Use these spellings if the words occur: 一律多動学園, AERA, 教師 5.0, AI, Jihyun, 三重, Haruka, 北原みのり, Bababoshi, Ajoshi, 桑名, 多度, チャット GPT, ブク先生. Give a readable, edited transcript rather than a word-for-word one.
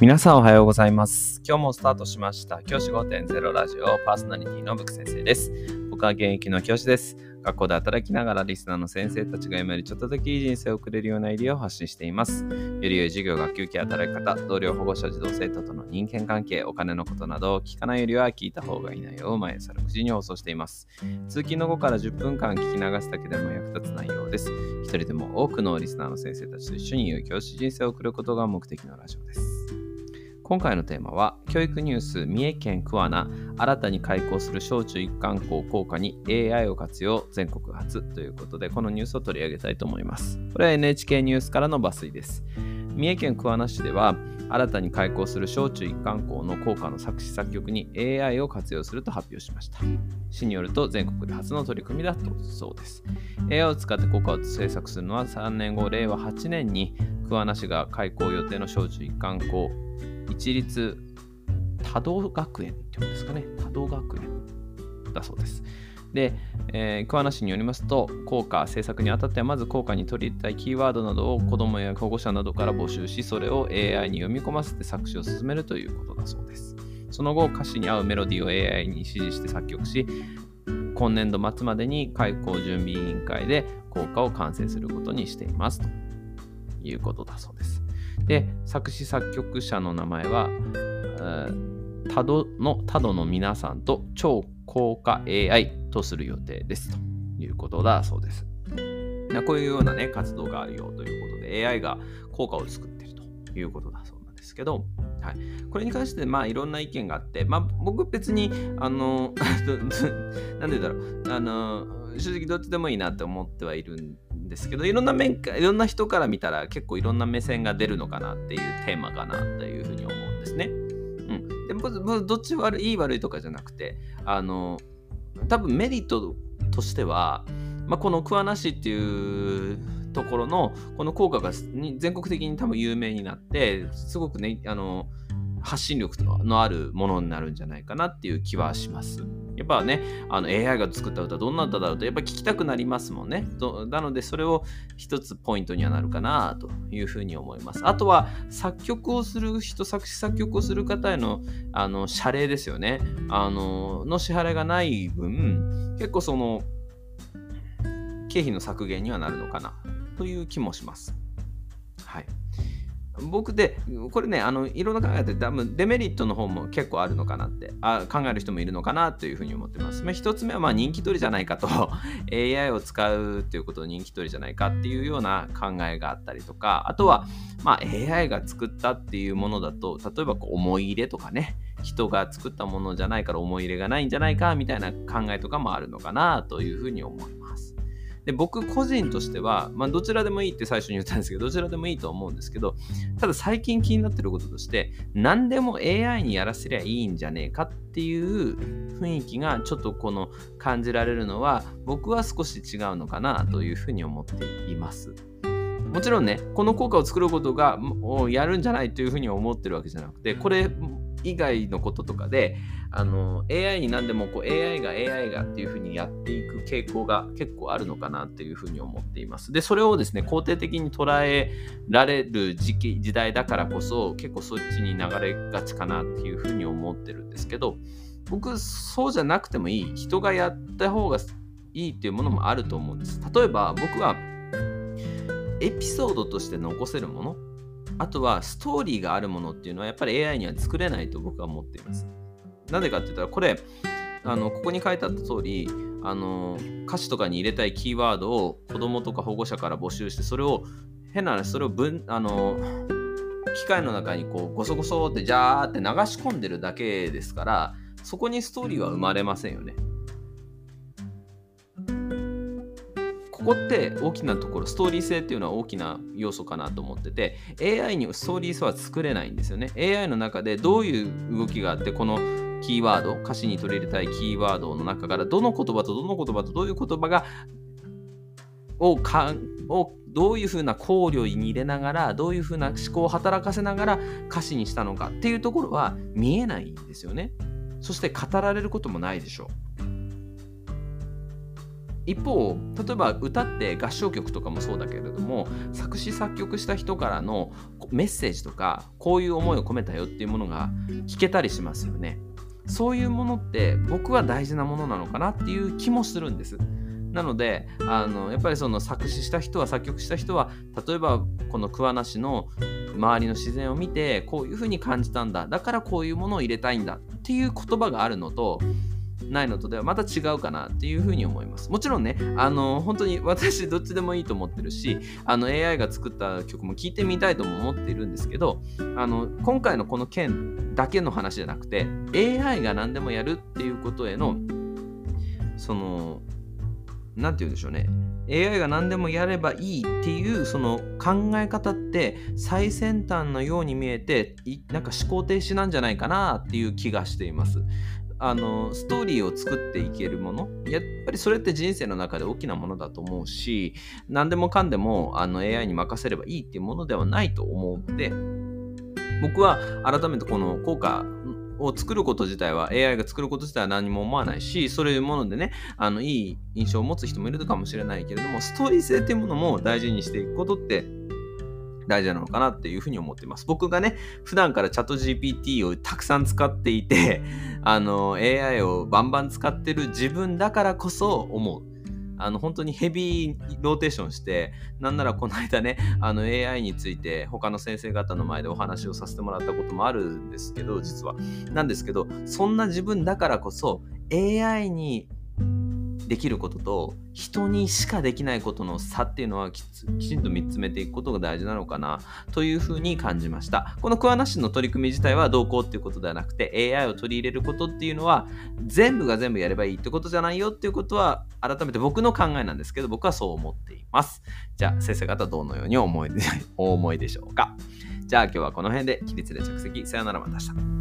皆さんおはようございます。今日もスタートしました教師 5.0 ラジオパーソナリティのブク先生です。僕は現役の教師です。学校で働きながらリスナーの先生たちが今よりちょっとだけいい人生を送れるようなアイデアを発信しています。より良い授業、学級系、働き方、同僚、保護者、児童生徒との人間関係、お金のことなど聞かないよりは聞いた方がいい内容を毎朝6時に放送しています。通勤の後から10分間聞き流すだけでも役立つ内容です。一人でも多くのリスナーの先生たちと一緒に良い教師人生を送ることが目的のラジオです。今回のテーマは、教育ニュース三重県桑名、新たに開校する小中一貫校校歌に AI を活用全国初ということで、このニュースを取り上げたいと思います。これは NHK ニュースからの抜粋です。三重県桑名市では、新たに開校する小中一貫校の校歌の作詞作曲に AI を活用すると発表しました。市によると全国で初の取り組みだとそうです。AI を使って校歌を制作するのは3年後、令和8年に桑名市が開校予定の小中一貫校一律多動学園っていうんですかね、多動学園だそうです。で、桑名市によりますと、校歌制作にあたってはまず校歌に取り入れたいキーワードなどを子どもや保護者などから募集し、それを AI に読み込ませて作詞を進めるということだそうです。その後、歌詞に合うメロディーを AI に指示して作曲し、今年度末までに開校準備委員会で校歌を完成することにしていますということだそうです。で、作詞作曲者の名前は多度の皆さんと超効果 AI とする予定ですということだそうです。こういうようなね、活動があるよということで AI が効果を作っているということだそうなんですけど、はい、これに関していろんな意見があって、僕別になんでだろう、正直どっちでもいいなって思ってはいるんですけど、いろんな人から見たら結構いろんな目線が出るのかなっていうテーマかなっていうふうに思うんですね。でもどっち悪い悪いとかじゃなくて、多分メリットとしては、この桑名市っていうところのこの校歌が全国的に多分有名になって、すごくね発信力のあるものになるんじゃないかなっていう気はします。やっぱね、AI が作った歌、どんな歌だろうとやっぱ聞きたくなりますもんね。なのでそれを一つポイントにはなるかなというふうに思います。あとは作曲をする人、作詞作曲をする方への謝礼ですよね、の支払いがない分、結構その経費の削減にはなるのかなという気もします。はい、僕でこれね、いろんな考えで多分デメリットの方も結構あるのかなって考える人もいるのかなというふうに思ってます。一つ目は人気取りじゃないかとAI を使うということを人気取りじゃないかっていうような考えがあったりとか、あとはAI が作ったっていうものだと、例えば思い入れとかね、人が作ったものじゃないから思い入れがないんじゃないかみたいな考えとかもあるのかなというふうに思います。で、僕個人としては、どちらでもいいって最初に言ったんですけど、どちらでもいいと思うんですけど、ただ最近気になってることとして、何でも AI にやらせりゃいいんじゃねえかっていう雰囲気がちょっと感じられるのは、僕は少し違うのかなというふうに思っています。もちろんね、この効果を作ることをやるんじゃないというふうに思ってるわけじゃなくて、これ以外のこととかで、AI に何でもAI がっていう風にやっていく傾向が結構あるのかなっていう風に思っています。で、それをですね、肯定的に捉えられる時代だからこそ、結構そっちに流れがちかなっていう風に思ってるんですけど、僕そうじゃなくてもいい、人がやった方がいいっていうものもあると思うんです。例えば僕はエピソードとして残せるもの、あとはストーリーがあるものっていうのはやっぱり AI には作れないと僕は思っています。なぜかって言ったら、これここに書いてあった通り、歌詞とかに入れたいキーワードを子どもとか保護者から募集して、それを変な話、それを機械の中にゴソゴソってジャーって流し込んでるだけですから、そこにストーリーは生まれませんよね。ここって大きなところ、ストーリー性っていうのは大きな要素かなと思ってて、 AI にストーリー性は作れないんですよね。 AI の中でどういう動きがあって、このキーワード、歌詞に取り入れたいキーワードの中からどの言葉とどの言葉とどういう言葉をどういう風な考慮に入れながら、どういう風な思考を働かせながら歌詞にしたのかっていうところは見えないんですよね。そして語られることもないでしょう。一方例えば歌って合唱曲とかもそうだけれども、作詞作曲した人からのメッセージとかこういう思いを込めたよっていうものが聞けたりしますよね。そういうものって僕は大事なものなのかなっていう気もするんです。なのでやっぱりその作詞した人は作曲した人は、例えばこの桑名市の周りの自然を見てこういうふうに感じたんだ、だからこういうものを入れたいんだっていう言葉があるのとないのとではまた違うかなっていうふうに思います。もちろんね、本当に私どっちでもいいと思ってるし、AI が作った曲も聴いてみたいとも思っているんですけど、今回のこの件だけの話じゃなくて AI が何でもやるっていうことへのそのなんて言うんでしょうね、 AI が何でもやればいいっていうその考え方って最先端のように見えてなんか思考停止なんじゃないかなっていう気がしています。ストーリーを作っていけるもの、やっぱりそれって人生の中で大きなものだと思うし、何でもかんでもAI に任せればいいっていうものではないと思って、僕は改めてこの効果を作ること自体は AI が作ること自体は何も思わないし、そういうものでねいい印象を持つ人もいるかもしれないけれども、ストーリー性っていうものも大事にしていくことって大事なのかなっていうふうに思っています。僕がね普段からチャット GPT をたくさん使っていてAI をバンバン使ってる自分だからこそ思う、本当にヘビーローテーションして、なんならこの間ねAI について他の先生方の前でお話をさせてもらったこともあるんですけど、実はなんですけど、そんな自分だからこそ AI にできることと人にしかできないことの差っていうのはきちんと見つめていくことが大事なのかなというふうに感じました。この桑名市の取り組み自体はどうこうっていうことではなくて、 AI を取り入れることっていうのは全部が全部やればいいってことじゃないよっていうことは改めて僕の考えなんですけど、僕はそう思っています。じゃあ先生方どのようにお思いでしょうか。じゃあ今日はこの辺で起立で着席、さよなら、また明日。